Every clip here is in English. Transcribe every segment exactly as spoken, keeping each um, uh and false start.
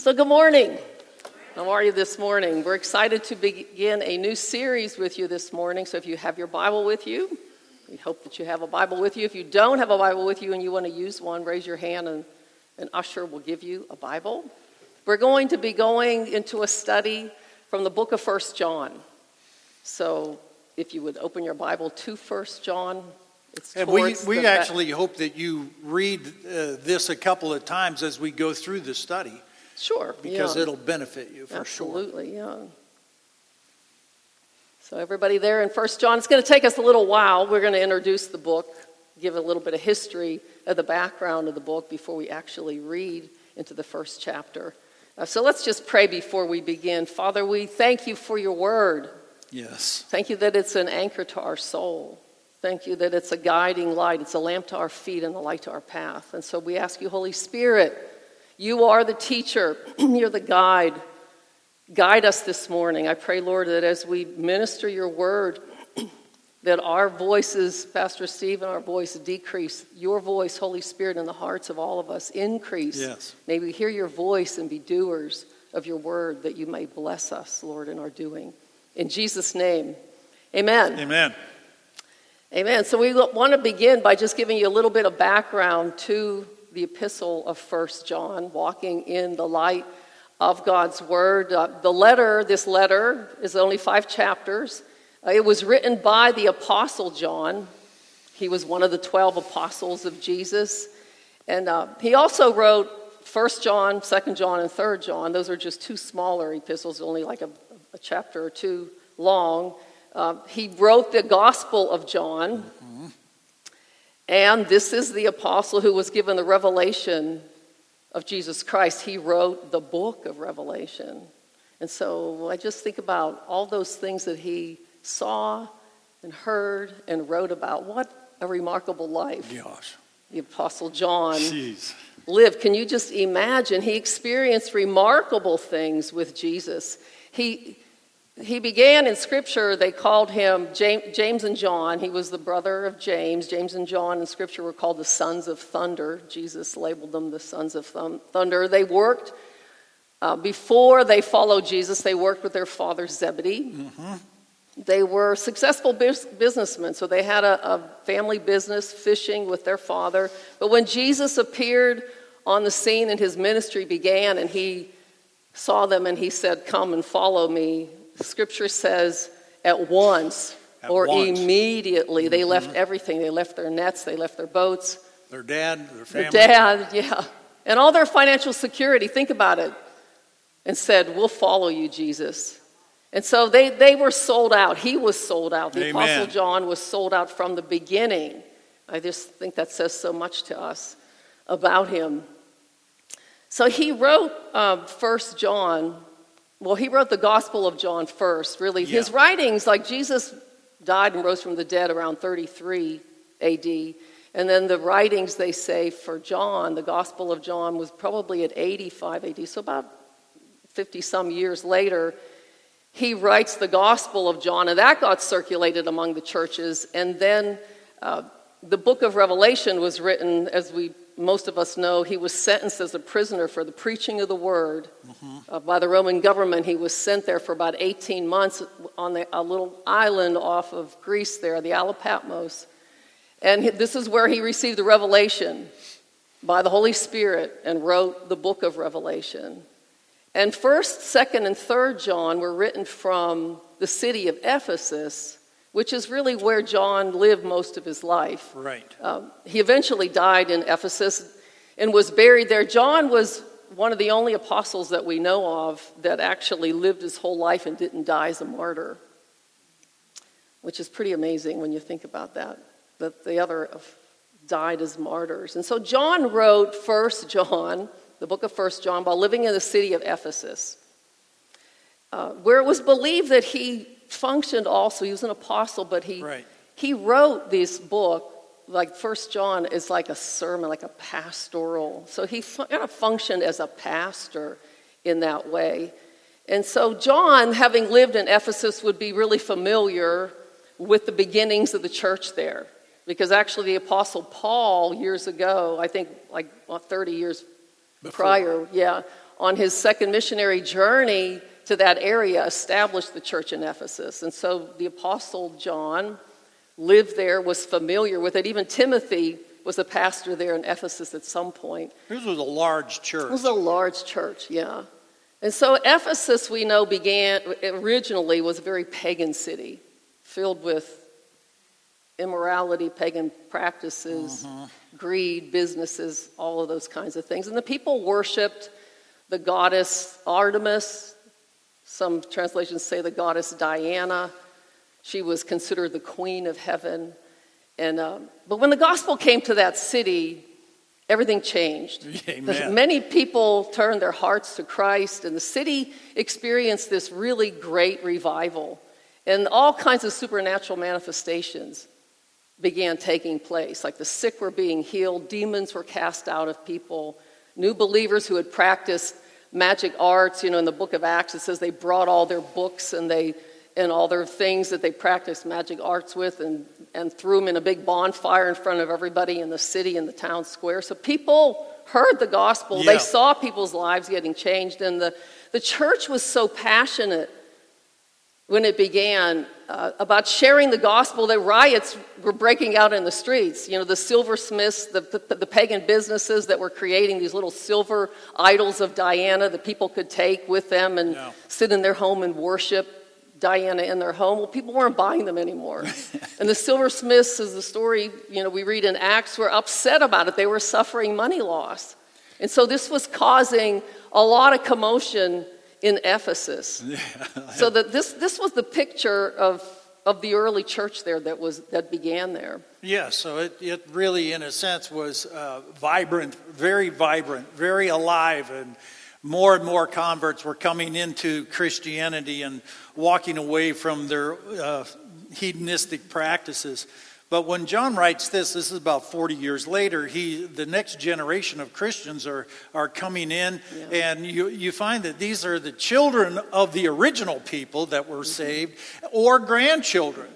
So good morning. How are you this morning? We're excited to begin a new series with you this morning. So if you have your Bible with you, we hope that you have a Bible with you. If you don't have a Bible with you and you want to use one, raise your hand and an usher will give you a Bible. We're going to be going into a study from the book of First John. So if you would open your Bible to First John. It's and we, we actually back. hope that you read uh, this a couple of times as we go through the study. Sure. Because yeah. it'll benefit you for Absolutely, sure. Absolutely, yeah. So everybody there in First John, it's going to take us a little while. We're going to introduce the book, give a little bit of history of the background of the book before we actually read into the first chapter. Uh, so let's just pray before we begin. Father, we thank you for your word. Yes. Thank you that it's an anchor to our soul. Thank you that it's a guiding light. It's a lamp to our feet and a light to our path. And so we ask you, Holy Spirit, you are the teacher. You're the guide. Guide us this morning. I pray, Lord, that as we minister your word, that our voices, Pastor Steve and our voice decrease. Your voice, Holy Spirit, in the hearts of all of us increase. Yes. May we hear your voice and be doers of your word, that you may bless us, Lord, in our doing. In Jesus' name, amen. Amen. Amen. So we want to begin by just giving you a little bit of background to the epistle of First John, walking in the light of God's word. Uh, the letter, this letter, is only five chapters. Uh, it was written by the Apostle John. He was one of the twelve apostles of Jesus. And uh, he also wrote First John, Second John, and Third John. Those are just two smaller epistles, only like a, a chapter or two long. Uh, he wrote the Gospel of John. Mm-hmm. And this is the apostle who was given the revelation of Jesus Christ. He wrote the book of Revelation. And so I just think about all those things that he saw and heard and wrote about. What a remarkable life. Gosh. The Apostle John Jeez. lived. Can you just imagine? He experienced remarkable things with Jesus. He he began in Scripture, they called him James, James and John. He was the brother of James. James and John in Scripture were called the sons of thunder. Jesus labeled them the sons of thum- thunder. They worked, uh, before they followed Jesus, they worked with their father Zebedee. Mm-hmm. They were successful bus- businessmen, so they had a, a family business fishing with their father. But when Jesus appeared on the scene and his ministry began, and he saw them and he said, "Come and follow me," Scripture says at once at or once. immediately. Mm-hmm. They left everything. They left their nets. They left their boats. Their dad, their family. Their dad, yeah. And all their financial security, think about it, and said, "We'll follow you, Jesus." And so they, they were sold out. He was sold out. The Amen. Apostle John was sold out from the beginning. I just think that says so much to us about him. So he wrote uh, First John. Well, he wrote the Gospel of John first, really. Yeah. His writings, like Jesus died and rose from the dead around thirty-three A D. And then the writings, they say, for John, the Gospel of John was probably at eighty-five A D. So about fifty-some years later, he writes the Gospel of John, and that got circulated among the churches. And then uh, the Book of Revelation was written, as we most of us know. He was sentenced as a prisoner for the preaching of the word mm-hmm. uh, by the Roman government. He was sent there for about eighteen months on the, a little island off of Greece there, the Isle of Patmos. And this is where he received the revelation by the Holy Spirit and wrote the Book of Revelation. And First, Second, and Third John were written from the city of Ephesus, which is really where John lived most of his life. Right. Um, he eventually died in Ephesus and was buried there. John was one of the only apostles that we know of that actually lived his whole life and didn't die as a martyr, which is pretty amazing when you think about that, that the other died as martyrs. And so John wrote First John, the book of First John, while living in the city of Ephesus, uh, where it was believed that he functioned also. He was an apostle, but he right. he wrote this book, like First John is like a sermon, like a pastoral. So he fu- kind of functioned as a pastor in that way. And so John, having lived in Ephesus, would be really familiar with the beginnings of the church there, because actually the Apostle Paul years ago, I think like well, thirty years Before. Prior, yeah, on his second missionary journey to that area, established the church in Ephesus. And so the Apostle John lived there, was familiar with it. Even Timothy was a pastor there in Ephesus at some point. This was a large church. It was a large church, yeah. And so Ephesus, we know, began originally was a very pagan city, filled with immorality, pagan practices, mm-hmm. greed, businesses, all of those kinds of things. And the people worshipped the goddess Artemis. Some translations say the goddess Diana. She was considered the queen of heaven. And um, but when the gospel came to that city, everything changed. Amen. Many people turned their hearts to Christ, and the city experienced this really great revival. And all kinds of supernatural manifestations began taking place. Like the sick were being healed, demons were cast out of people, new believers who had practiced magic arts. You know, in the Book of Acts, it says they brought all their books and they and all their things that they practiced magic arts with and, and threw them in a big bonfire in front of everybody in the city and the town square. So people heard the gospel. Yeah. They saw people's lives getting changed. And the, the church was so passionate when it began uh, about sharing the gospel that riots were breaking out in the streets. You know, the silversmiths, the, the, the pagan businesses that were creating these little silver idols of Diana that people could take with them and yeah. sit in their home and worship Diana in their home. Well, people weren't buying them anymore. And the silversmiths, is the story, you know, we read in Acts, were upset about it. They were suffering money loss. And so this was causing a lot of commotion in Ephesus. Yeah. So that this this was the picture of of the early church there that was that began there. Yeah, so it, it really, in a sense, was uh, vibrant, very vibrant, very alive, and more and more converts were coming into Christianity and walking away from their uh, hedonistic practices. But when John writes this, this is about forty years later, he the next generation of Christians are are coming in, yeah. and you, you find that these are the children of the original people that were mm-hmm. saved, or grandchildren.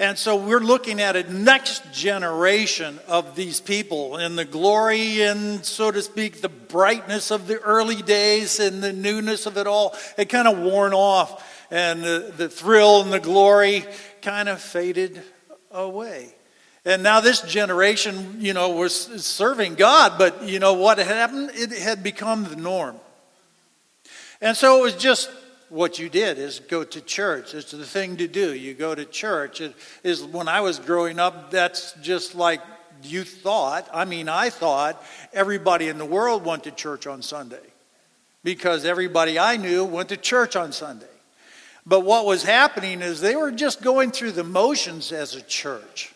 And so we're looking at a next generation of these people and the glory and, so to speak, the brightness of the early days and the newness of it all. It kind of worn off, and the, the thrill and the glory kind of faded away. And now this generation, you know, was serving God, but you know what happened? It had become the norm. And so it was just what you did is go to church. It's the thing to do. You go to church. It is, when I was growing up, that's just like you thought. I mean, I thought everybody in the world went to church on Sunday because everybody I knew went to church on Sunday. But what was happening is they were just going through the motions as a church.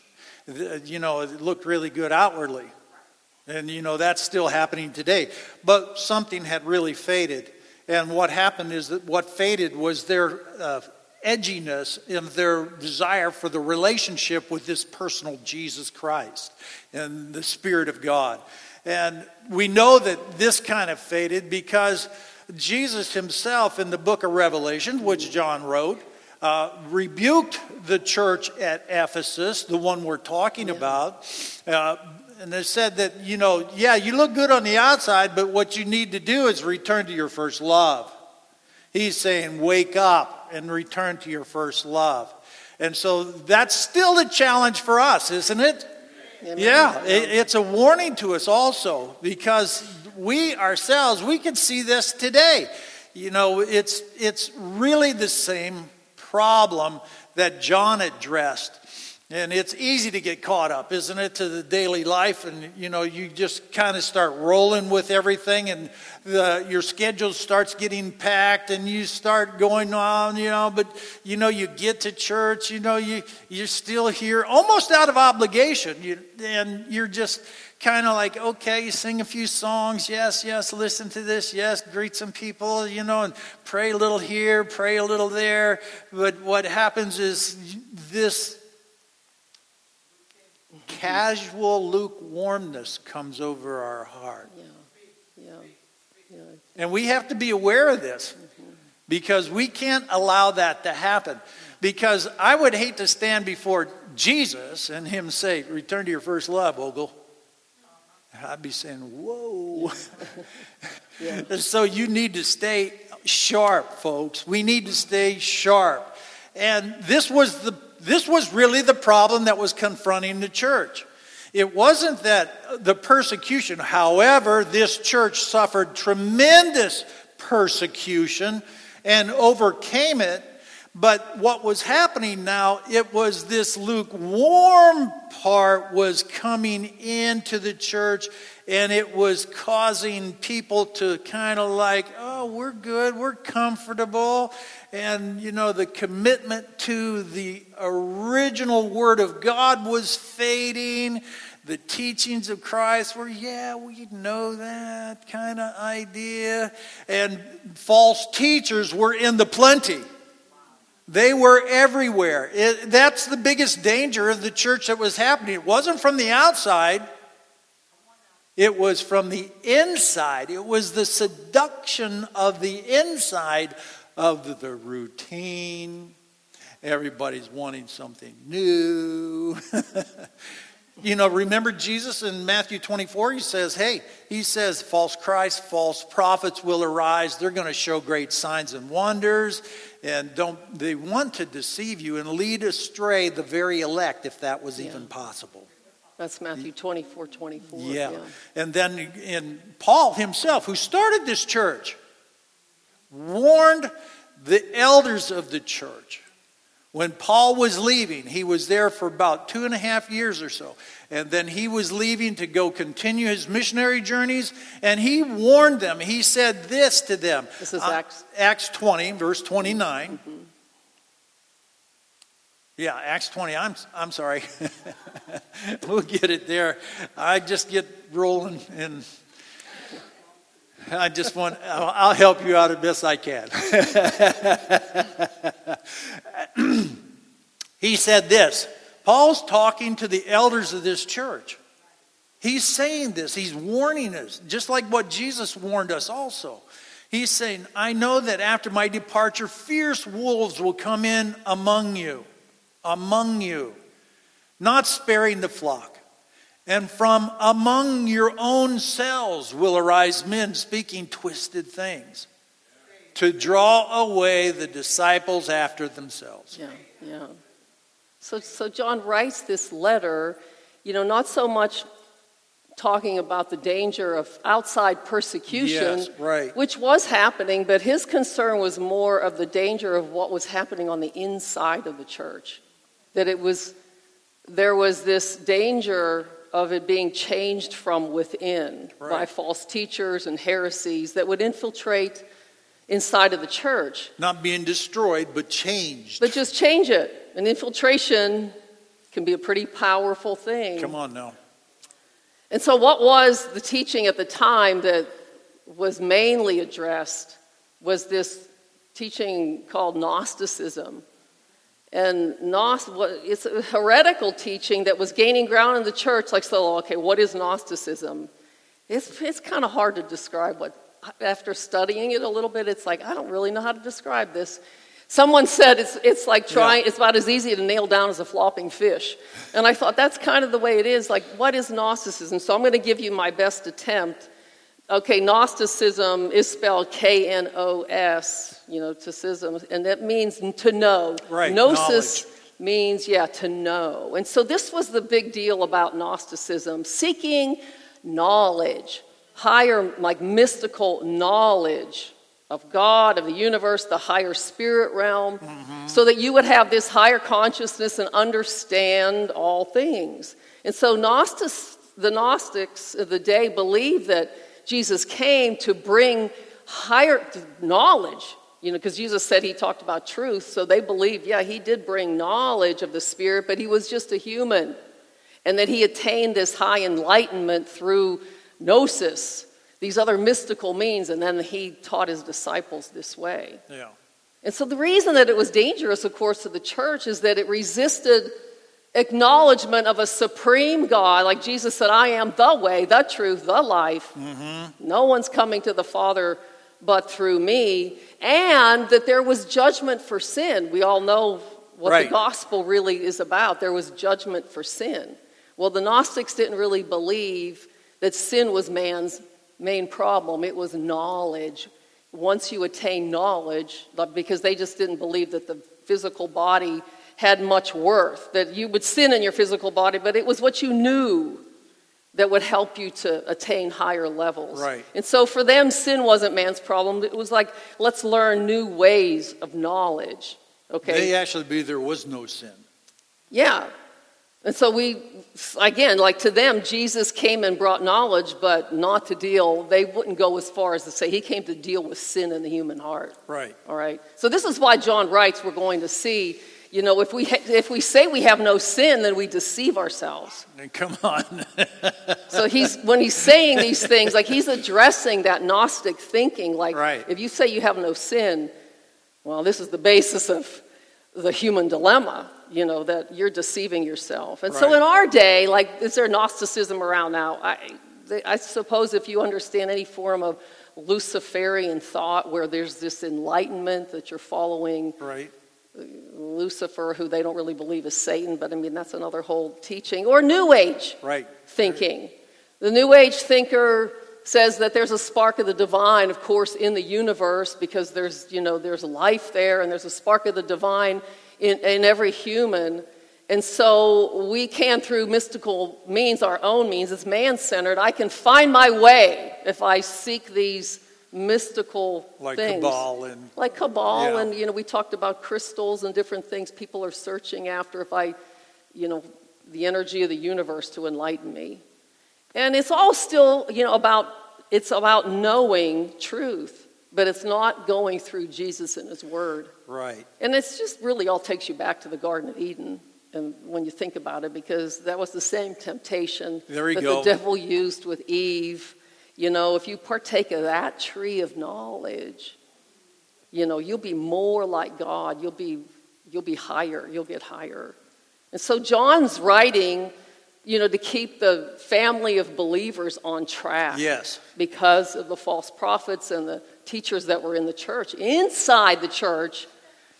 You know, it looked really good outwardly. And, you know, that's still happening today. But something had really faded. And what happened is that what faded was their uh, edginess and their desire for the relationship with this personal Jesus Christ and the Spirit of God. And we know that this kind of faded because Jesus himself in the Book of Revelation, which John wrote, uh, rebuked the church at Ephesus, the one we're talking yeah. about, uh, and they said that, you know, yeah, you look good on the outside, but what you need to do is return to your first love. He's saying, wake up and return to your first love. And so that's still a challenge for us, isn't it? Yeah, yeah it, it's a warning to us also, because we ourselves, we can see this today. You know, it's it's really the same problem that John addressed. And it's easy to get caught up, isn't it, to the daily life, and you know you just kind of start rolling with everything, and the, your schedule starts getting packed, and you start going on, you know. But you know you get to church, you know you you're still here, almost out of obligation, you, and you're just kind of like, okay, you sing a few songs, yes, yes, listen to this, yes, greet some people, you know, and pray a little here, pray a little there. But what happens is this casual lukewarmness comes over our heart. Yeah. Yeah. Yeah. And we have to be aware of this mm-hmm. because we can't allow that to happen. Because I would hate to stand before Jesus and him say, return to your first love, Ogle. I'd be saying, whoa. Yeah. And so you need to stay sharp, folks. We need to stay sharp. And this was the this was really the problem that was confronting the church. It wasn't that the persecution. However, this church suffered tremendous persecution and overcame it. But what was happening now, it was this lukewarm part was coming into the church, and it was causing people to kind of like, oh, we're good, we're comfortable. And, you know, the commitment to the original Word of God was fading. The teachings of Christ were, yeah, we know that kind of idea. And false teachers were in the plenty. They were everywhere. It, that's the biggest danger of the church that was happening. It wasn't from the outside. It was from the inside. It was the seduction of the inside of the routine. Everybody's wanting something new. You know, remember Jesus in Matthew twenty-four? He says, hey, he says, false Christs, false prophets will arise. They're going to show great signs and wonders. And don't they want to deceive you and lead astray the very elect, if that was yeah. even possible. That's Matthew twenty-four twenty-four. Yeah. yeah. And then in Paul himself, who started this church, warned the elders of the church. When Paul was leaving, he was there for about two and a half years or so. And then he was leaving to go continue his missionary journeys. And he warned them. He said this to them. This is uh, Acts. Acts twenty, verse twenty-nine. Mm-hmm. Yeah, Acts twenty. I'm I'm sorry. We'll get it there. I just get rolling and... I just want, I'll help you out as best I can. He said this. Paul's talking to the elders of this church. He's saying this. He's warning us, just like what Jesus warned us also. He's saying, I know that after my departure, fierce wolves will come in among you, among you, not sparing the flock. And from among your own selves will arise men speaking twisted things to draw away the disciples after themselves. Yeah, yeah. So, so John writes this letter, you know, not so much talking about the danger of outside persecution, yes, right. which was happening, but his concern was more of the danger of what was happening on the inside of the church. That it was, there was this danger of it being changed from within right. by false teachers and heresies that would infiltrate inside of the church. Not being destroyed, but changed. But just change it. And infiltration can be a pretty powerful thing. Come on now. And so what was the teaching at the time that was mainly addressed was this teaching called Gnosticism. And Gnost, it's a heretical teaching that was gaining ground in the church. Like, so, okay, what is Gnosticism? It's it's kind of hard to describe. What after studying it a little bit, it's like, I don't really know how to describe this. Someone said it's it's like trying. Yeah. It's about as easy to nail down as a flopping fish. And I thought that's kind of the way it is. Like, what is Gnosticism? So I'm going to give you my best attempt. Okay, Gnosticism is spelled K N O S, you know, to schism, and that means to know. Right, Gnosis knowledge. Means, yeah, to know. And so this was the big deal about Gnosticism, seeking knowledge, higher, like mystical knowledge of God, of the universe, the higher spirit realm, mm-hmm. so that you would have this higher consciousness and understand all things. And so Gnosticism, the Gnostics of the day believed that Jesus came to bring higher knowledge, you know, because Jesus said he talked about truth. So they believed, yeah, he did bring knowledge of the Spirit, but he was just a human. And that he attained this high enlightenment through gnosis, these other mystical means. And then he taught his disciples this way. Yeah. And so the reason that it was dangerous, of course, to the church is that it resisted acknowledgement of a supreme God. Like Jesus said, I am the way, the truth, the life. Mm-hmm. No one's coming to the Father but through me. And that there was judgment for sin. We all know what right. the gospel really is about. There was judgment for sin. Well, the Gnostics didn't really believe that sin was man's main problem. It was knowledge. Once you attain knowledge, because they just didn't believe that the physical body had much worth, that you would sin in your physical body, but it was what you knew that would help you to attain higher levels. Right. And so for them, sin wasn't man's problem. It was like, let's learn new ways of knowledge. Okay. They actually believed there was no sin. Yeah. And so we, again, like to them, Jesus came and brought knowledge, but not to deal, they wouldn't go as far as to say he came to deal with sin in the human heart. Right. All right. So this is why John writes, we're going to see, you know, if we ha- if we say we have no sin, then we deceive ourselves. Come on. So he's, when he's saying these things, like he's addressing that Gnostic thinking, like right. If you say you have no sin, well, this is the basis of the human dilemma. You know, that you're deceiving yourself. And right. So in our day, like, is there Gnosticism around now? I, I suppose if you understand any form of Luciferian thought where there's this enlightenment that you're following right. Lucifer, who they don't really believe is Satan, but I mean, that's another whole teaching. Or New Age right. thinking. Right. The New Age thinker says that there's a spark of the divine, of course, in the universe because there's, you know, there's life there and there's a spark of the divine In, in every human, and so we can, through mystical means, our own means, it's man-centered, I can find my way if I seek these mystical like things. Kabbalah and, like Kabbalah, yeah. and, you know, we talked about crystals and different things people are searching after, if I, you know, the energy of the universe to enlighten me. And it's all still, you know, about, it's about knowing truth. But it's not going through Jesus and his word. Right. And it's just really all takes you back to the Garden of Eden, and when you think about it, because that was the same temptation there you that go. The devil used with Eve. You know, if you partake of that tree of knowledge, you know, you'll be more like God. You'll be you'll be higher. You'll get higher. And so John's writing, you know, to keep the family of believers on track. Yes. Because of the false prophets and the teachers that were in the church, inside the church,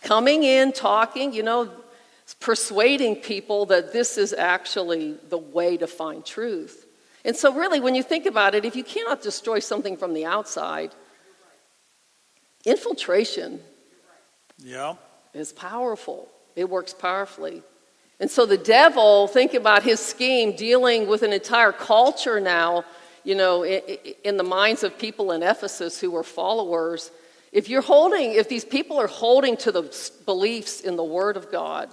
coming in, talking, you know, persuading people that this is actually the way to find truth. And so really, when you think about it, if you cannot destroy something from the outside, infiltration yeah. is powerful. It works powerfully. And so the devil, think about his scheme, dealing with an entire culture now, you know, in the minds of people in Ephesus who were followers, if you're holding, if these people are holding to the beliefs in the Word of God,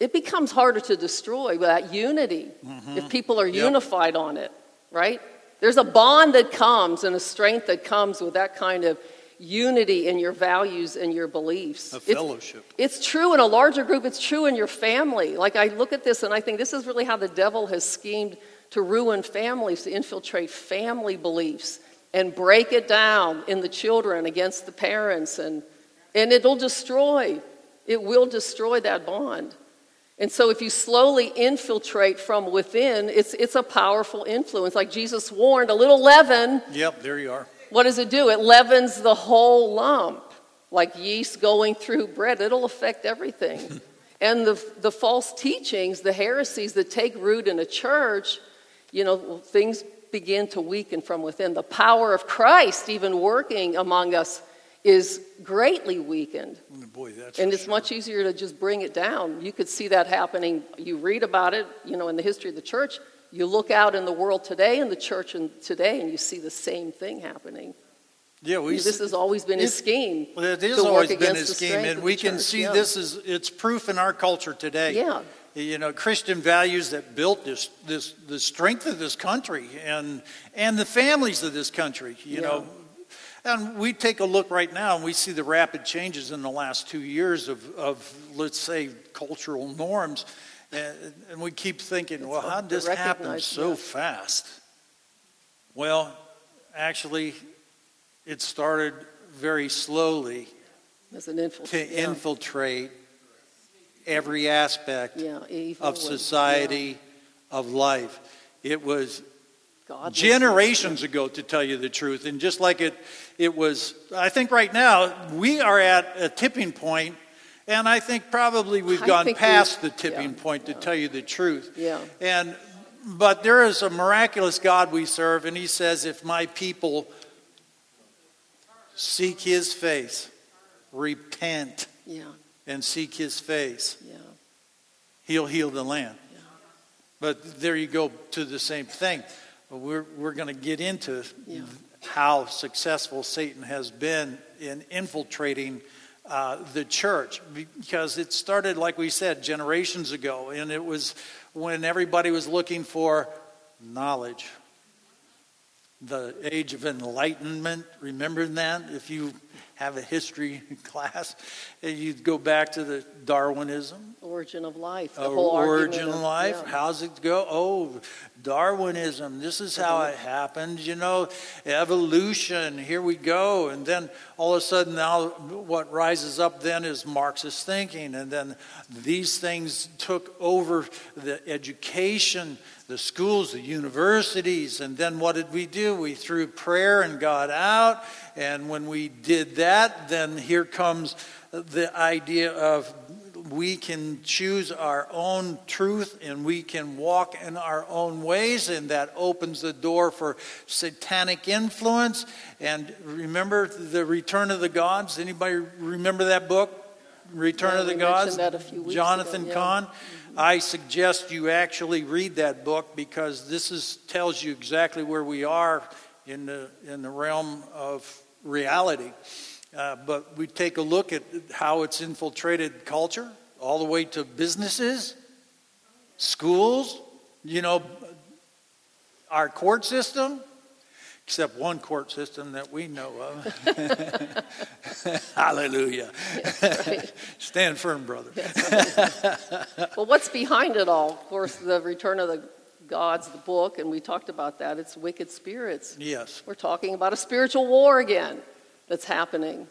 it becomes harder to destroy that unity mm-hmm. if people are yep. unified on it, right? There's a bond that comes and a strength that comes with that kind of unity in your values and your beliefs. A fellowship. It's, it's true in a larger group. It's true in your family. Like I look at this and I think this is really how the devil has schemed to ruin families, to infiltrate family beliefs and break it down in the children against the parents. And, and it'll destroy, it will destroy that bond. And so if you slowly infiltrate from within, it's it's a powerful influence. Like Jesus warned, a little leaven. Yep, there you are. What does it do? It leavens the whole lump, like yeast going through bread. It'll affect everything. And the the false teachings, the heresies that take root in a church, you know, things begin to weaken from within. The power of Christ even working among us is greatly weakened. Boy, that's and it's sure. much easier to just bring it down. You could see that happening. You read about it, you know, in the history of the church. You look out in the world today and the church in today, and you see the same thing happening. Yeah, we this has always been his scheme. Well, it has always been his scheme, and we can church, see yeah. this is it's proof in our culture today. Yeah. You know, Christian values that built this, this, the strength of this country and and the families of this country, you yeah. know. And we take a look right now and we see the rapid changes in the last two years of, of let's say, cultural norms. And, and we keep thinking, it's well, how did this happen so yeah. fast? Well, actually, it started very slowly As an infil- to yeah. infiltrate every aspect yeah, of society, yeah. of life. It was God generations ago, to tell you the truth. And just like it, it was, I think right now, we are at a tipping point, and I think probably we've I gone past we, the tipping yeah, point, to yeah. tell you the truth. Yeah. And But there is a miraculous God we serve, and he says, if my people seek his face, repent, yeah. and seek his face, yeah. he'll heal the land. Yeah. But there you go to the same thing. We're, we're going to get into yeah. how successful Satan has been in infiltrating uh, the church, because it started, like we said, generations ago, and it was when everybody was looking for knowledge. The age of enlightenment, remember that? If you have a history class, you'd go back to the Darwinism. Origin of life. The whole origin of life. Yeah. How's it go? Oh, Darwinism. This is how it happened. You know, evolution. Here we go. And then all of a sudden now what rises up then is Marxist thinking. And then these things took over the education, the schools, the universities, and then what did we do? We threw prayer and God out, and when we did that, then here comes the idea of we can choose our own truth and we can walk in our own ways, and that opens the door for satanic influence. And remember the Return of the Gods? Anybody remember that book? Return yeah, of the Gods, Jonathan Cahn. Yeah. I suggest you actually read that book, because this is tells you exactly where we are in the in the realm of reality. Uh, but we take a look at how it's infiltrated culture, all the way to businesses, schools, you know, our court system. Except one court system that we know of. Hallelujah. Yes, right. Stand firm, brother. Right. Well, what's behind it all? Of course, the Return of the Gods, the book, and we talked about that. It's wicked spirits. Yes. We're talking about a spiritual war again that's happening.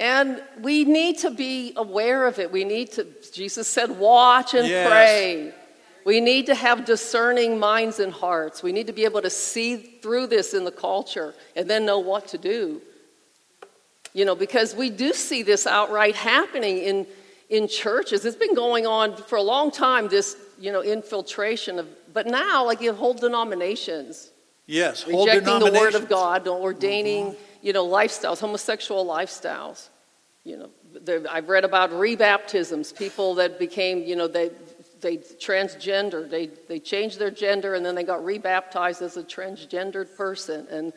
And we need to be aware of it. We need to, Jesus said, watch and yes. pray. We need to have discerning minds and hearts. We need to be able to see through this in the culture and then know what to do. You know, because we do see this outright happening in, in churches. It's been going on for a long time, this, you know, infiltration of, but now, like, you have whole denominations. Yes, whole denominations. Rejecting the word of God, ordaining, mm-hmm. you know, lifestyles, homosexual lifestyles. You know, there, I've read about rebaptisms, people that became, you know, they... They transgendered, they, they changed their gender, and then they got rebaptized as a transgendered person. And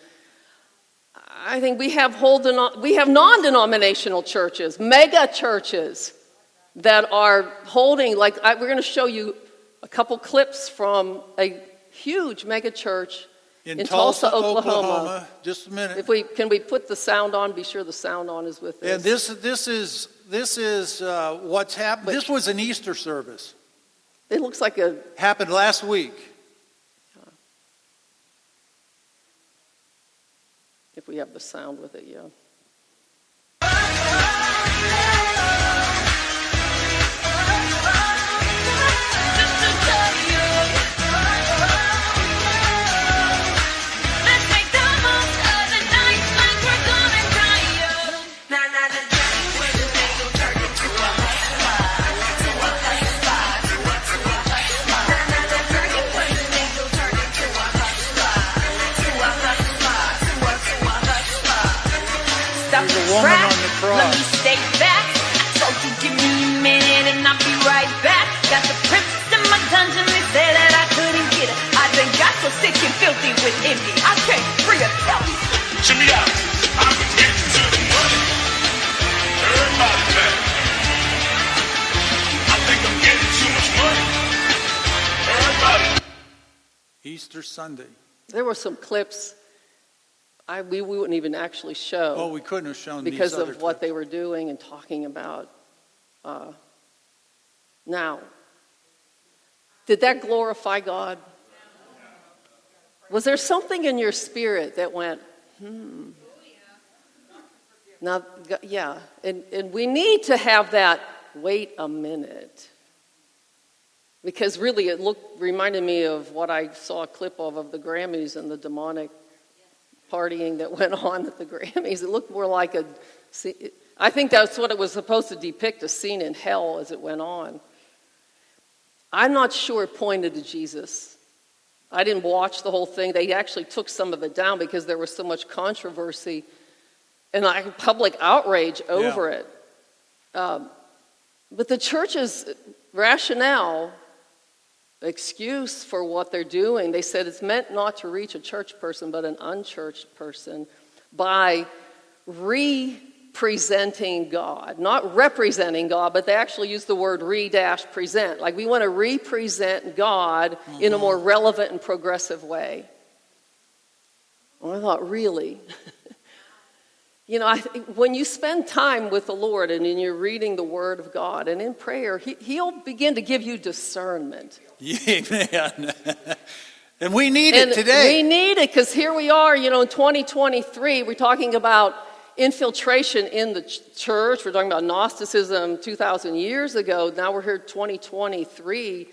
I think we have whole denom- we have non-denominational churches, mega churches that are holding, like I, we're going to show you a couple clips from a huge mega church in, in Tulsa, Tulsa Oklahoma. Oklahoma. Just a minute. If we can we put the sound on, be sure the sound on is with us. And this, this is, this is uh, what's happened. This was an Easter service. It looks like a... Happened last week. If we have the sound with it, yeah. Let me stay back. I told you give me a minute and I'll be right back. Got the princess in my dungeon, they said that I couldn't get her. I done got so sick and filthy with envy. I can't free her, tell me. Jimmy out, I'm gonna get you to the money. Everybody back. I think I'm getting too much money. Everybody. Easter Sunday. There were some clips. I, we, we wouldn't even actually show. Oh, we couldn't have shown because these other of what clips. They were doing and talking about. Uh, now, did that glorify God? Was there something in your spirit that went, hmm? Now, yeah, and, and we need to have that. Wait a minute, because really, it looked reminded me of what I saw a clip of of the Grammys and the demonic partying that went on at the Grammys. It looked more like a, I think that's what it was supposed to depict, a scene in hell as it went on. I'm not sure it pointed to Jesus. I didn't watch the whole thing. They actually took some of it down because there was so much controversy and like public outrage over yeah. it. Um, but the church's rationale, excuse for what they're doing, they said it's meant not to reach a church person but an unchurched person by re-presenting God. Not representing God, but they actually use the word re-present. Like we want to re-present God mm-hmm. in a more relevant and progressive way. And I thought, really? You know, I, when you spend time with the Lord and in you're reading the Word of God and in prayer, he, He'll begin to give you discernment. Amen. And we need and it today. We need it because here we are, you know, in twenty twenty-three, we're talking about infiltration in the ch- church. We're talking about Gnosticism two thousand years ago. Now we're here twenty twenty-three,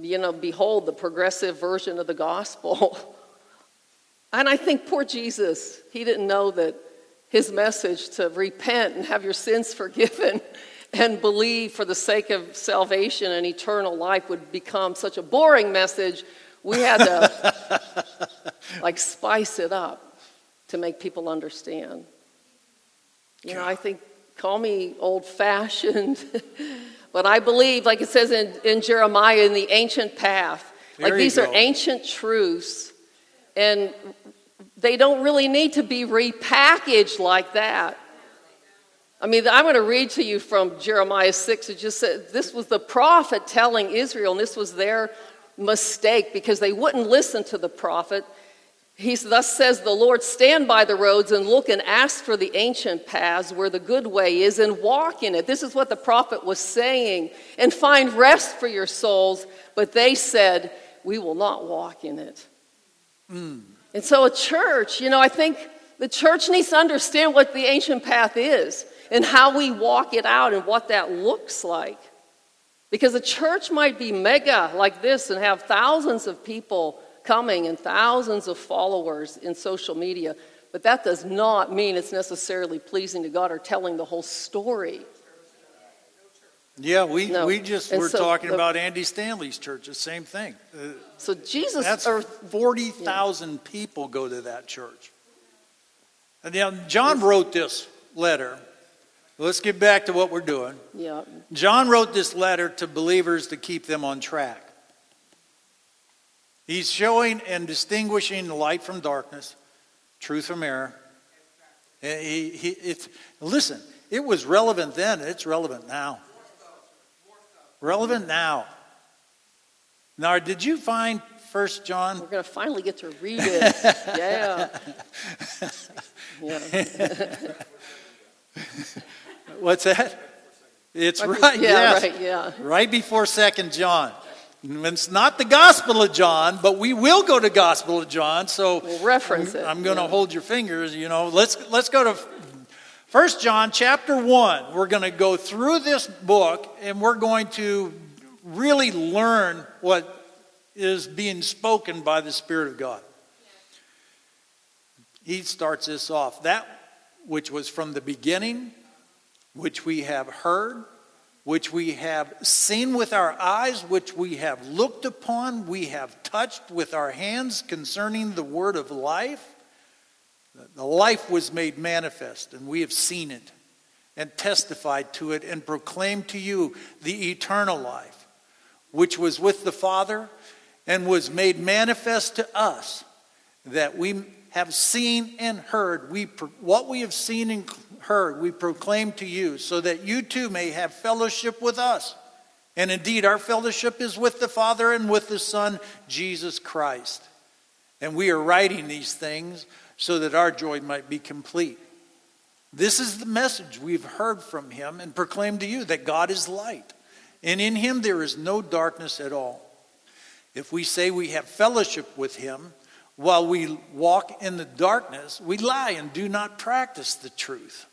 you know, behold, the progressive version of the gospel. And I think poor Jesus, he didn't know that his message to repent and have your sins forgiven and believe for the sake of salvation and eternal life would become such a boring message. We had to like spice it up to make people understand. You know, I think, call me old-fashioned, but I believe, like it says in, in Jeremiah, in the ancient path. There like these go. Are ancient truths, and they don't really need to be repackaged like that. I mean, I'm going to read to you from Jeremiah six. It just said this was the prophet telling Israel, and this was their mistake because they wouldn't listen to the prophet. He thus says, the Lord, stand by the roads and look and ask for the ancient paths where the good way is and walk in it. This is what the prophet was saying. And find rest for your souls. But they said, we will not walk in it. Mm. And so a church, you know, I think the church needs to understand what the ancient path is and how we walk it out and what that looks like. Because a church might be mega like this and have thousands of people coming and thousands of followers in social media, but that does not mean it's necessarily pleasing to God or telling the whole story. Yeah, we, no. we just and were so talking the, about Andy Stanley's church, the same thing. Uh, so Jesus... That's forty thousand yeah. people go to that church. And now John wrote this letter. Let's get back to what we're doing. Yeah. John wrote this letter to believers to keep them on track. He's showing and distinguishing light from darkness, truth from error. And he, he, it's, listen, it was relevant then, it's relevant now. Relevant now. Now, did you find First John? We're going to finally get to read it. Yeah. yeah. What's that? It's right, right yeah, yes. right, yeah. Right before Second John. It's not the Gospel of John, but we will go to Gospel of John. So we'll reference I'm, it. I'm going to yeah. hold your fingers. You know, let's let's go to First John chapter one, we're going to go through this book and we're going to really learn what is being spoken by the Spirit of God. He starts this off, that which was from the beginning, which we have heard, which we have seen with our eyes, which we have looked upon, we have touched with our hands concerning the word of life. The life was made manifest, and we have seen it and testified to it and proclaimed to you the eternal life, which was with the Father and was made manifest to us, that we have seen and heard. We what we have seen and heard, we proclaim to you, so that you too may have fellowship with us. And indeed, our fellowship is with the Father and with the Son, Jesus Christ. And we are writing these things so that our joy might be complete. This is the message we've heard from him and proclaimed to you, that God is light, and in him there is no darkness at all. If we say we have fellowship with him while we walk in the darkness, we lie and do not practice the truth.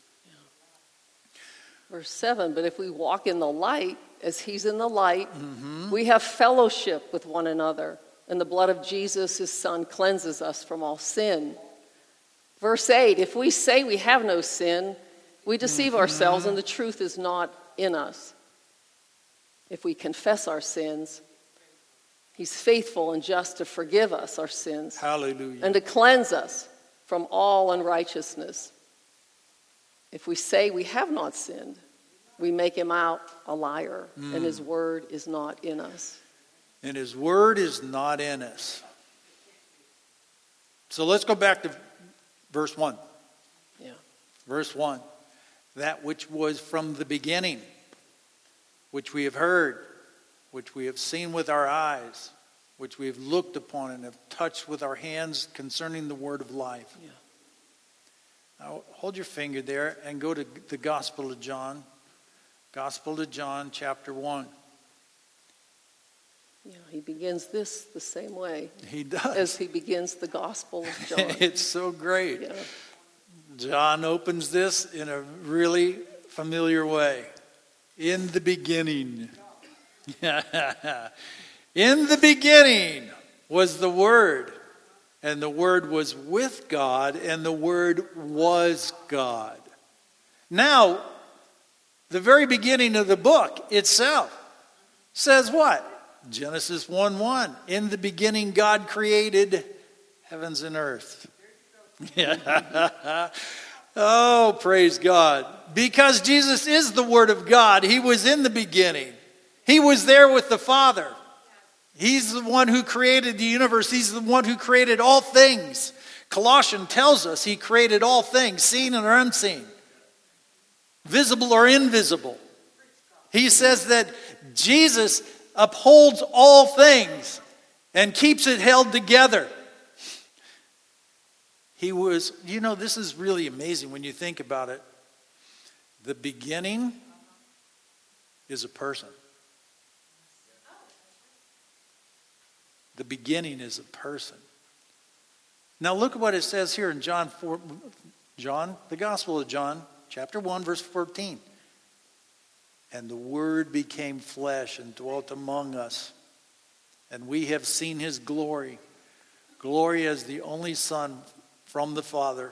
Verse seven, but if we walk in the light, as he's in the light, mm-hmm. we have fellowship with one another, and the blood of Jesus, his son, cleanses us from all sin. Verse eight, if we say we have no sin, we deceive mm-hmm. ourselves and the truth is not in us. If we confess our sins, He's faithful and just to forgive us our sins. Hallelujah. And to cleanse us from all unrighteousness. If we say we have not sinned, we make him out a liar, mm. and his word is not in us. And his word is not in us. So let's go back to verse one. Yeah. Verse one. That which was from the beginning, which we have heard, which we have seen with our eyes, which we have looked upon and have touched with our hands concerning the word of life. Yeah. Now hold your finger there and go to the Gospel of John. Gospel of John, chapter one. Yeah, he begins this the same way. He does. As he begins the Gospel of John. It's so great. Yeah. John opens this in a really familiar way. In the beginning. In the beginning was the Word, and the Word was with God, and the Word was God. Now, the very beginning of the book itself says what? Genesis one one. In the beginning God created heavens and earth. Oh, praise God. Because Jesus is the Word of God, he was in the beginning. He was there with the Father. He's the one who created the universe. He's the one who created all things. Colossians tells us he created all things, seen and unseen, visible or invisible. He says that Jesus upholds all things and keeps it held together. He was, you know, this is really amazing when you think about it. The beginning is a person. The beginning is a person. Now look at what it says here in John four, John, the Gospel of John, chapter one, verse fourteen. And the Word became flesh and dwelt among us, and we have seen his glory. Glory as the only Son from the Father,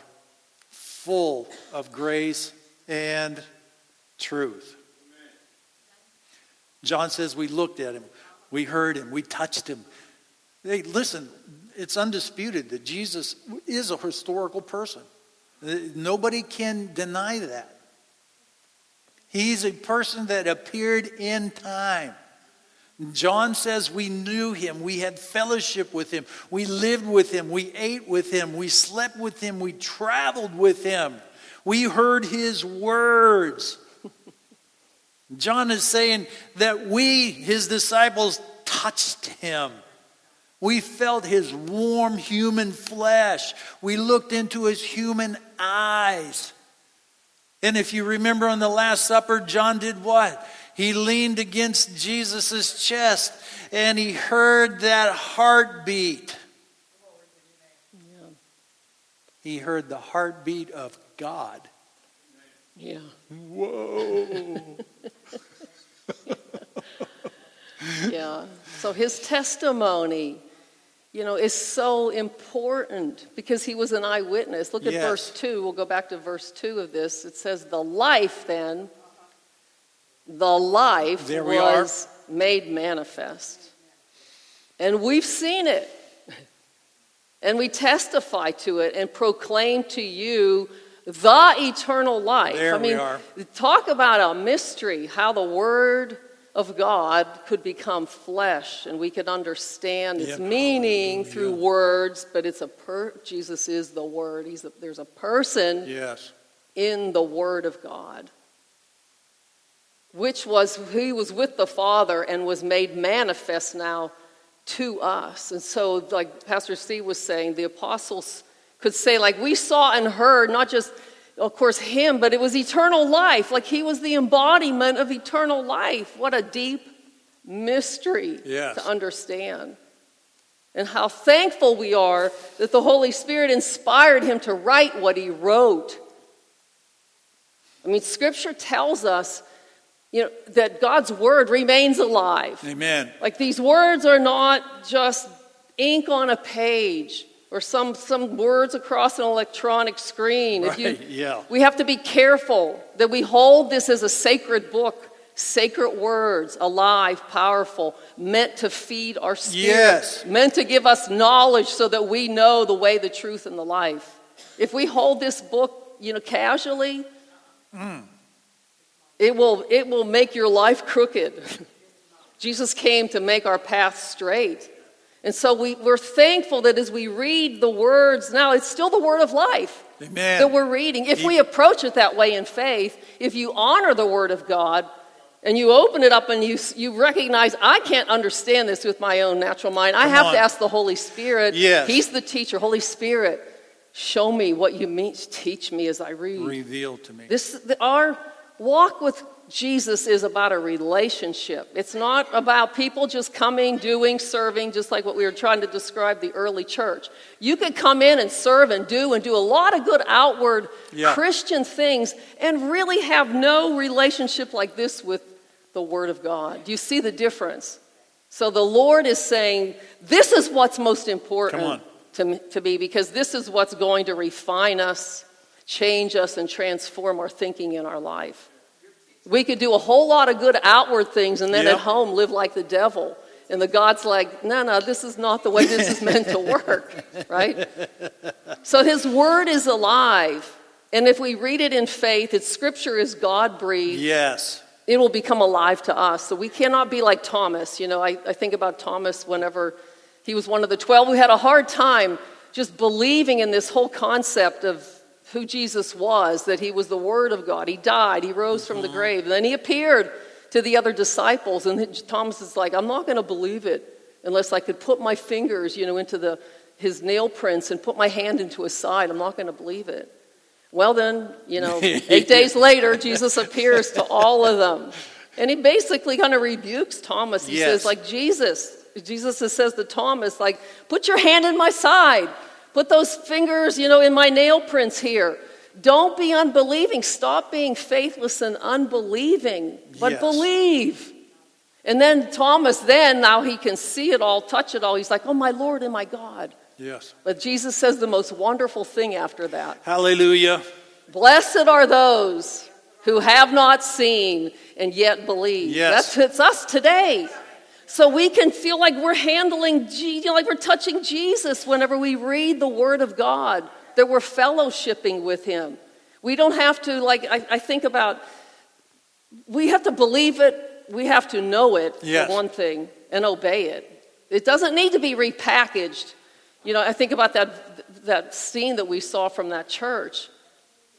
full of grace and truth. John says we looked at him, we heard him, we touched him. Hey, listen, it's undisputed that Jesus is a historical person. Nobody can deny that. He's a person that appeared in time. John says we knew him, we had fellowship with him, we lived with him, we ate with him, we slept with him, we traveled with him, we heard his words. John is saying that we, his disciples, touched him. We felt his warm human flesh. We looked into his human eyes. And if you remember on the Last Supper, John did what? He leaned against Jesus' chest and he heard that heartbeat. Yeah. He heard the heartbeat of God. Yeah. Whoa. Yeah. So his testimony, you know, is so important because he was an eyewitness. Look at yes. verse two. We'll go back to verse two of this. It says, the life then, the life there we was are. made manifest. And we've seen it. And we testify to it and proclaim to you the eternal life. There I mean, we are. Talk about a mystery, how the Word of God could become flesh, and we could understand its yep. meaning through yep. words. But it's a per- Jesus is the Word. He's a, there's a person yes. in the Word of God, which was he was with the Father and was made manifest now to us. And so, like Pastor C was saying, the apostles could say, like, we saw and heard, not just, of course, him, but it was eternal life. Like, he was the embodiment of eternal life. What a deep mystery yes. to understand. And how thankful we are that the Holy Spirit inspired him to write what he wrote. I mean, Scripture tells us, you know, that God's Word remains alive. Amen. Like, these words are not just ink on a page, or some, some words across an electronic screen. If you, right, yeah. We have to be careful that we hold this as a sacred book Sacred words, alive, powerful, meant to feed our spirit, yes. meant to give us knowledge so that we know the way, the truth, and the life. If we hold this book, you know, casually, mm. it will it will make your life crooked. Jesus came to make our path straight. And so we, we're thankful that as we read the words now, it's still the word of life. Amen. That we're reading. If we approach it that way in faith, if you honor the word of God, and you open it up and you you recognize, I can't understand this with my own natural mind. I Come have on. to ask the Holy Spirit. Yes. He's the teacher. Holy Spirit, show me what you mean. Teach me as I read. Reveal to me. This the, Our walk with Jesus is about a relationship. It's not about people just coming, doing, serving, just like what we were trying to describe the early church. You could come in and serve and do and do a lot of good outward yeah. Christian things and really have no relationship like this with the Word of God. Do you see the difference? So the Lord is saying, this is what's most important to, to me, because this is what's going to refine us, change us, and transform our thinking in our life. We could do a whole lot of good outward things and then yep. at home live like the devil. And the God's like, no, no, this is not the way this is meant to work, right? So His Word is alive. And if we read it in faith, its Scripture is God-breathed. Yes. It will become alive to us. So we cannot be like Thomas. You know, I, I think about Thomas whenever he was one of the twelve who had a hard time just believing in this whole concept of who Jesus was, that He was the Word of God. He died. He rose from the grave. And then He appeared to the other disciples. And Thomas is like, I'm not going to believe it unless I could put my fingers, you know, into the his nail prints and put my hand into His side. I'm not going to believe it. Well then, you know, eight days later, Jesus appears to all of them. And He basically kind of rebukes Thomas. He yes. says, like, Jesus, Jesus says to Thomas, like, put your hand in my side. Put those fingers, you know, in my nail prints here. Don't be unbelieving. Stop being faithless and unbelieving, but yes. believe. And then Thomas, then, now he can see it all, touch it all. He's like, oh, my Lord and my God. Yes. But Jesus says the most wonderful thing after that. Hallelujah. Blessed are those who have not seen and yet believe. Yes. That's it's us today. So we can feel like we're handling, you know, like we're touching Jesus whenever we read the Word of God, that we're fellowshipping with Him. We don't have to, like, I, I think about, we have to believe it, we have to know it, yes. for one thing, and obey it. It doesn't need to be repackaged. You know, I think about that that scene that we saw from that church.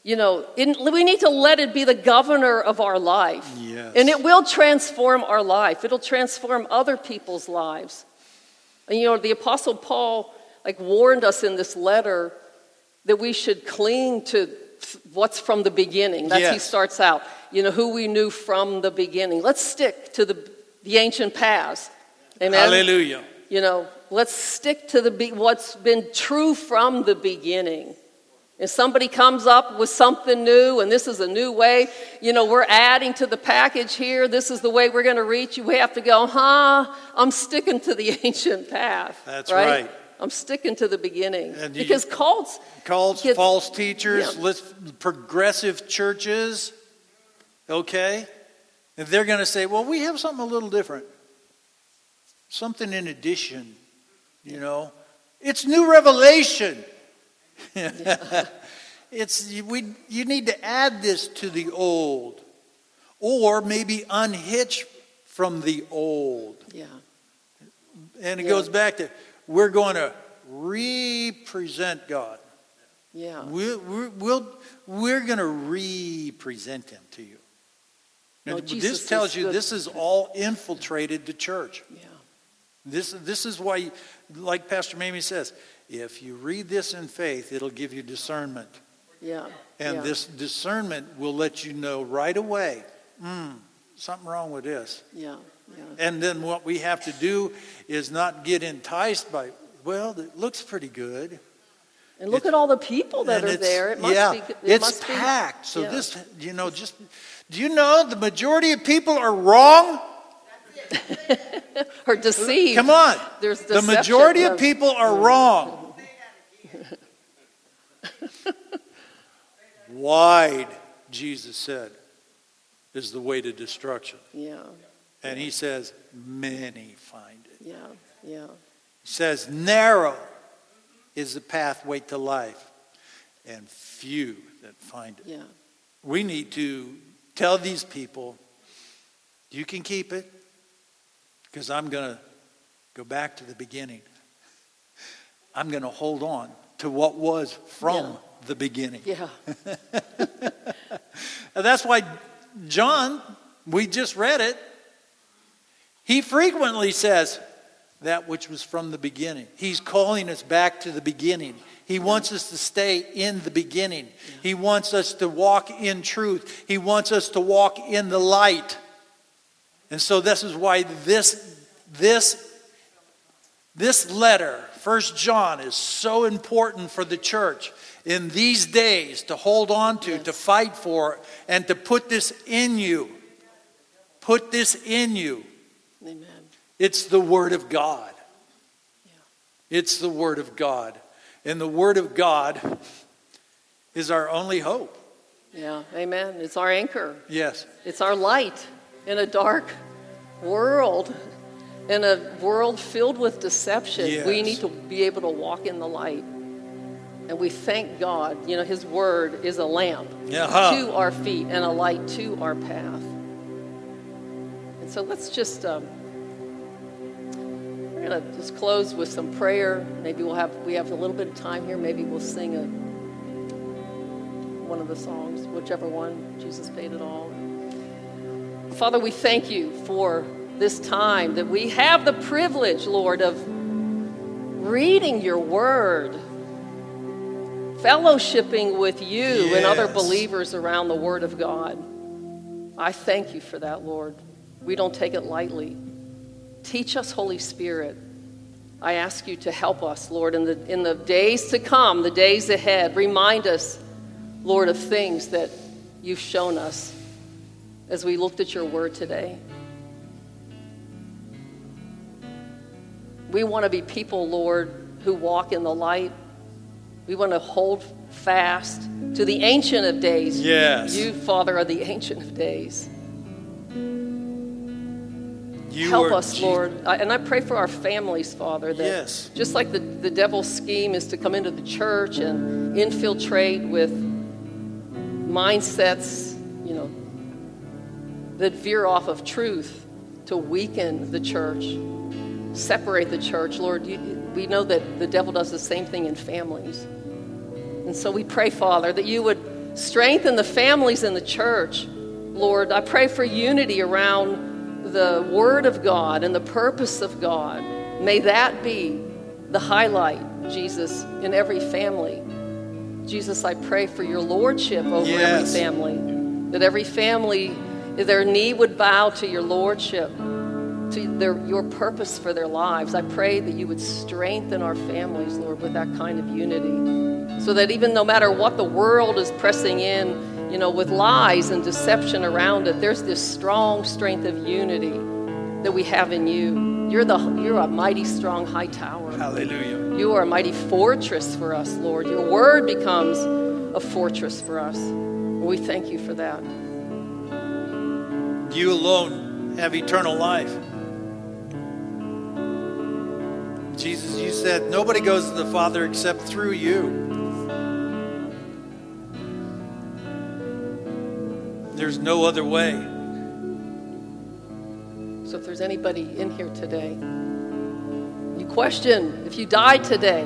You know, in, we need to let it be the governor of our life. Yes. And it will transform our life. It'll transform other people's lives. And, you know, the Apostle Paul, like, warned us in this letter that we should cling to what's from the beginning. That's yes. he starts out. You know, who we knew from the beginning. Let's stick to the, the ancient past. Amen? Hallelujah. You know, let's stick to the what's been true from the beginning. If somebody comes up with something new, and this is a new way, you know, we're adding to the package here. This is the way we're going to reach you. We have to go, huh, I'm sticking to the ancient path. That's right. right. I'm sticking to the beginning. And because you, cults. Cults, get, false teachers, yeah. let's, progressive churches, okay? And they're going to say, well, we have something a little different. Something in addition, you know. It's new revelation. it's we. You need to add this to the old. Or maybe unhitch from the old. Yeah. And it yeah. goes back to, we're going to represent God. Yeah. We, we're we'll, we're going to represent Him to you. No, this tells you good. This is all infiltrated the church. Yeah. This this is why, like Pastor Mamie says, if you read this in faith, it'll give you discernment. Yeah. And yeah. this discernment will let you know right away, mm, something wrong with this. Yeah. yeah. And then what we have to do is not get enticed by, well, it looks pretty good. And look it's, at all the people that are there. It must yeah, be. It it's must packed. Be, so yeah. this, you know, just, do you know the majority of people are wrong? Or deceived. Come on. There's the majority of people are wrong. Wide, Jesus said, is the way to destruction. Yeah. And he says, many find it. Yeah, yeah. He says, narrow is the pathway to life, and few that find it. Yeah. We need to tell these people, you can keep it, because I'm going to go back to the beginning. I'm going to hold on to what was from yeah. the beginning. Yeah. That's why John, we just read it, he frequently says that which was from the beginning. He's calling us back to the beginning. He wants us to stay in the beginning. Yeah. He wants us to walk in truth. He wants us to walk in the light. And so this is why this this this letter, First John, is so important for the church in these days to hold on to, yes. to fight for, and to put this in you. Put this in you. Amen. It's the Word of God. Yeah. It's the Word of God. And the Word of God is our only hope. Yeah, amen. It's our anchor. Yes. It's our light in a dark world. In a world filled with deception, yes. we need to be able to walk in the light. And we thank God. You know, His Word is a lamp uh-huh. to our feet and a light to our path. And so let's just, um, we're going to just close with some prayer. Maybe we'll have, we have a little bit of time here. Maybe we'll sing a, one of the songs, whichever one, Jesus Paid It All. Father, we thank you for this time that we have the privilege, Lord, of reading your word, fellowshipping with you yes. and other believers around the Word of God. I thank you for that, Lord. We don't take it lightly. Teach us, Holy Spirit. I ask you to help us, Lord, in the in the days to come, the days ahead. Remind us, Lord, of things that you've shown us as we looked at your word today. We want to be people, Lord, who walk in the light. We want to hold fast to the Ancient of Days. Yes. You, Father, are the Ancient of Days. You Help us, Jesus. Lord. I, and I pray for our families, Father, that yes. just like the, the devil's scheme is to come into the church and infiltrate with mindsets, you know, that veer off of truth to weaken the church, separate the church. Lord, you, we know that the devil does the same thing in families. And so we pray, Father, that you would strengthen the families in the church. Lord, I pray for unity around the Word of God and the purpose of God. May that be the highlight, Jesus, in every family. Jesus, I pray for your lordship over yes. every family, that every family, their knee would bow to your lordship, to their, your purpose for their lives. I pray that you would strengthen our families, Lord, with that kind of unity, so that even no matter what the world is pressing in, you know, with lies and deception around it, there's this strong strength of unity that we have in you. You're the you're a mighty strong high tower. Hallelujah. You are a mighty fortress for us, Lord. Your word becomes a fortress for us. We thank you for that. You alone have eternal life. Jesus, you said, nobody goes to the Father except through you. There's no other way. So if there's anybody in here today, you question, if you died today,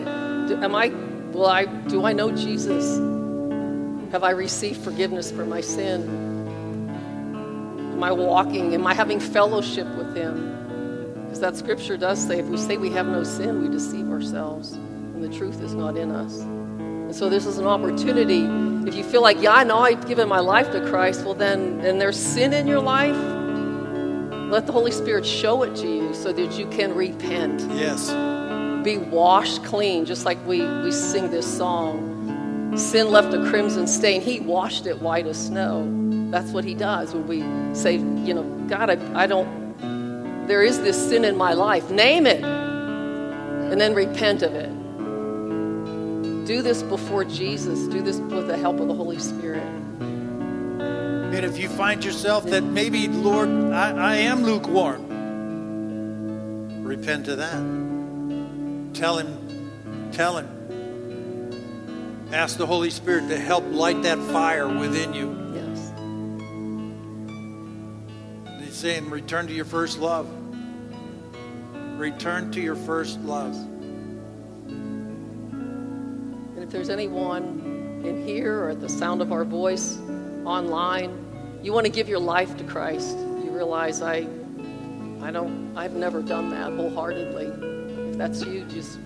do, am I, will I, do I know Jesus? Have I received forgiveness for my sin? Am I walking? Am I having fellowship with him? Because that scripture does say, if we say we have no sin, we deceive ourselves, and the truth is not in us. And so this is an opportunity. If you feel like, yeah, I know I've given my life to Christ, well then, and there's sin in your life, let the Holy Spirit show it to you so that you can repent. Yes. Be washed clean, just like we, we sing this song. Sin left a crimson stain. He washed it white as snow. That's what he does when we say, you know, God, I, I don't, there is this sin in my life. Name it. And then repent of it. Do this before Jesus. Do this with the help of the Holy Spirit. And if you find yourself that maybe, Lord, I, I am lukewarm, repent of that. Tell him, tell him. Ask the Holy Spirit to help light that fire within you. Yes. He's saying, return to your first love. Return to your first love. And if there's anyone in here or at the sound of our voice, online, you want to give your life to Christ, you realize I I don't I've never done that wholeheartedly. If that's you, just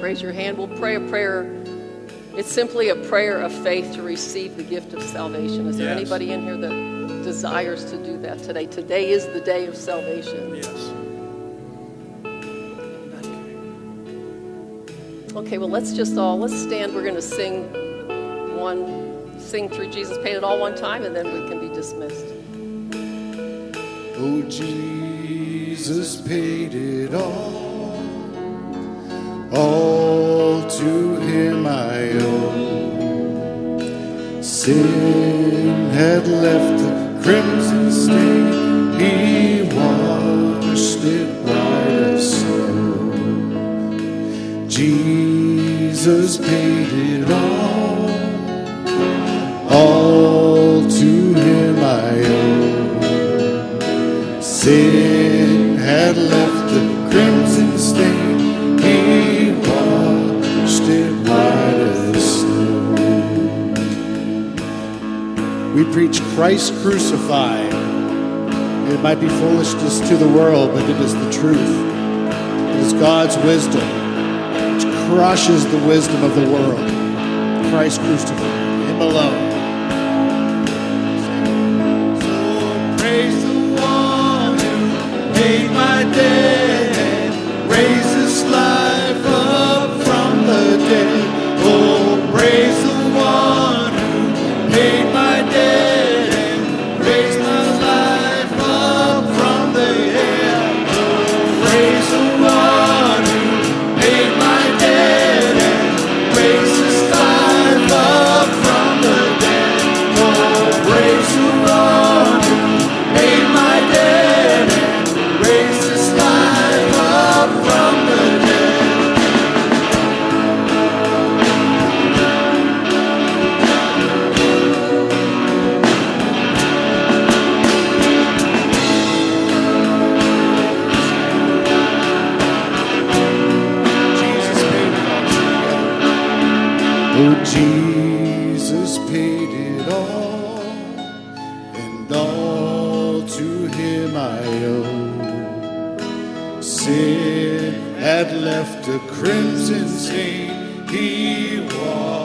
raise your hand. We'll pray a prayer. It's simply a prayer of faith to receive the gift of salvation. Is there yes. anybody in here that desires to do that today? Today is the day of salvation. Yes. Okay, well let's just all let's stand. We're going to sing one Sing through Jesus, paint it all one time, and then we can be dismissed. Oh, Jesus paid it all. All to him I owe. Sin had left the crimson stain. He washed it white as snow. Jesus paid it all. All to him I owe. Sin had left the crimson stain. He washed it white as snow. We preach Christ crucified. It might be foolishness to the world, but it is the truth. It is God's wisdom which crushes the wisdom of the world. Christ crucified, him alone. My dead, raise this life up from the dead. Oh, praise the one who paid my debt and raised my life up from the dead. Oh, praise the one who paid my debt and raised this life up from the dead. Oh, praise the one who paid my debt. Oh, Jesus paid it all, and all to him I owe. Sin had left a crimson stain. He was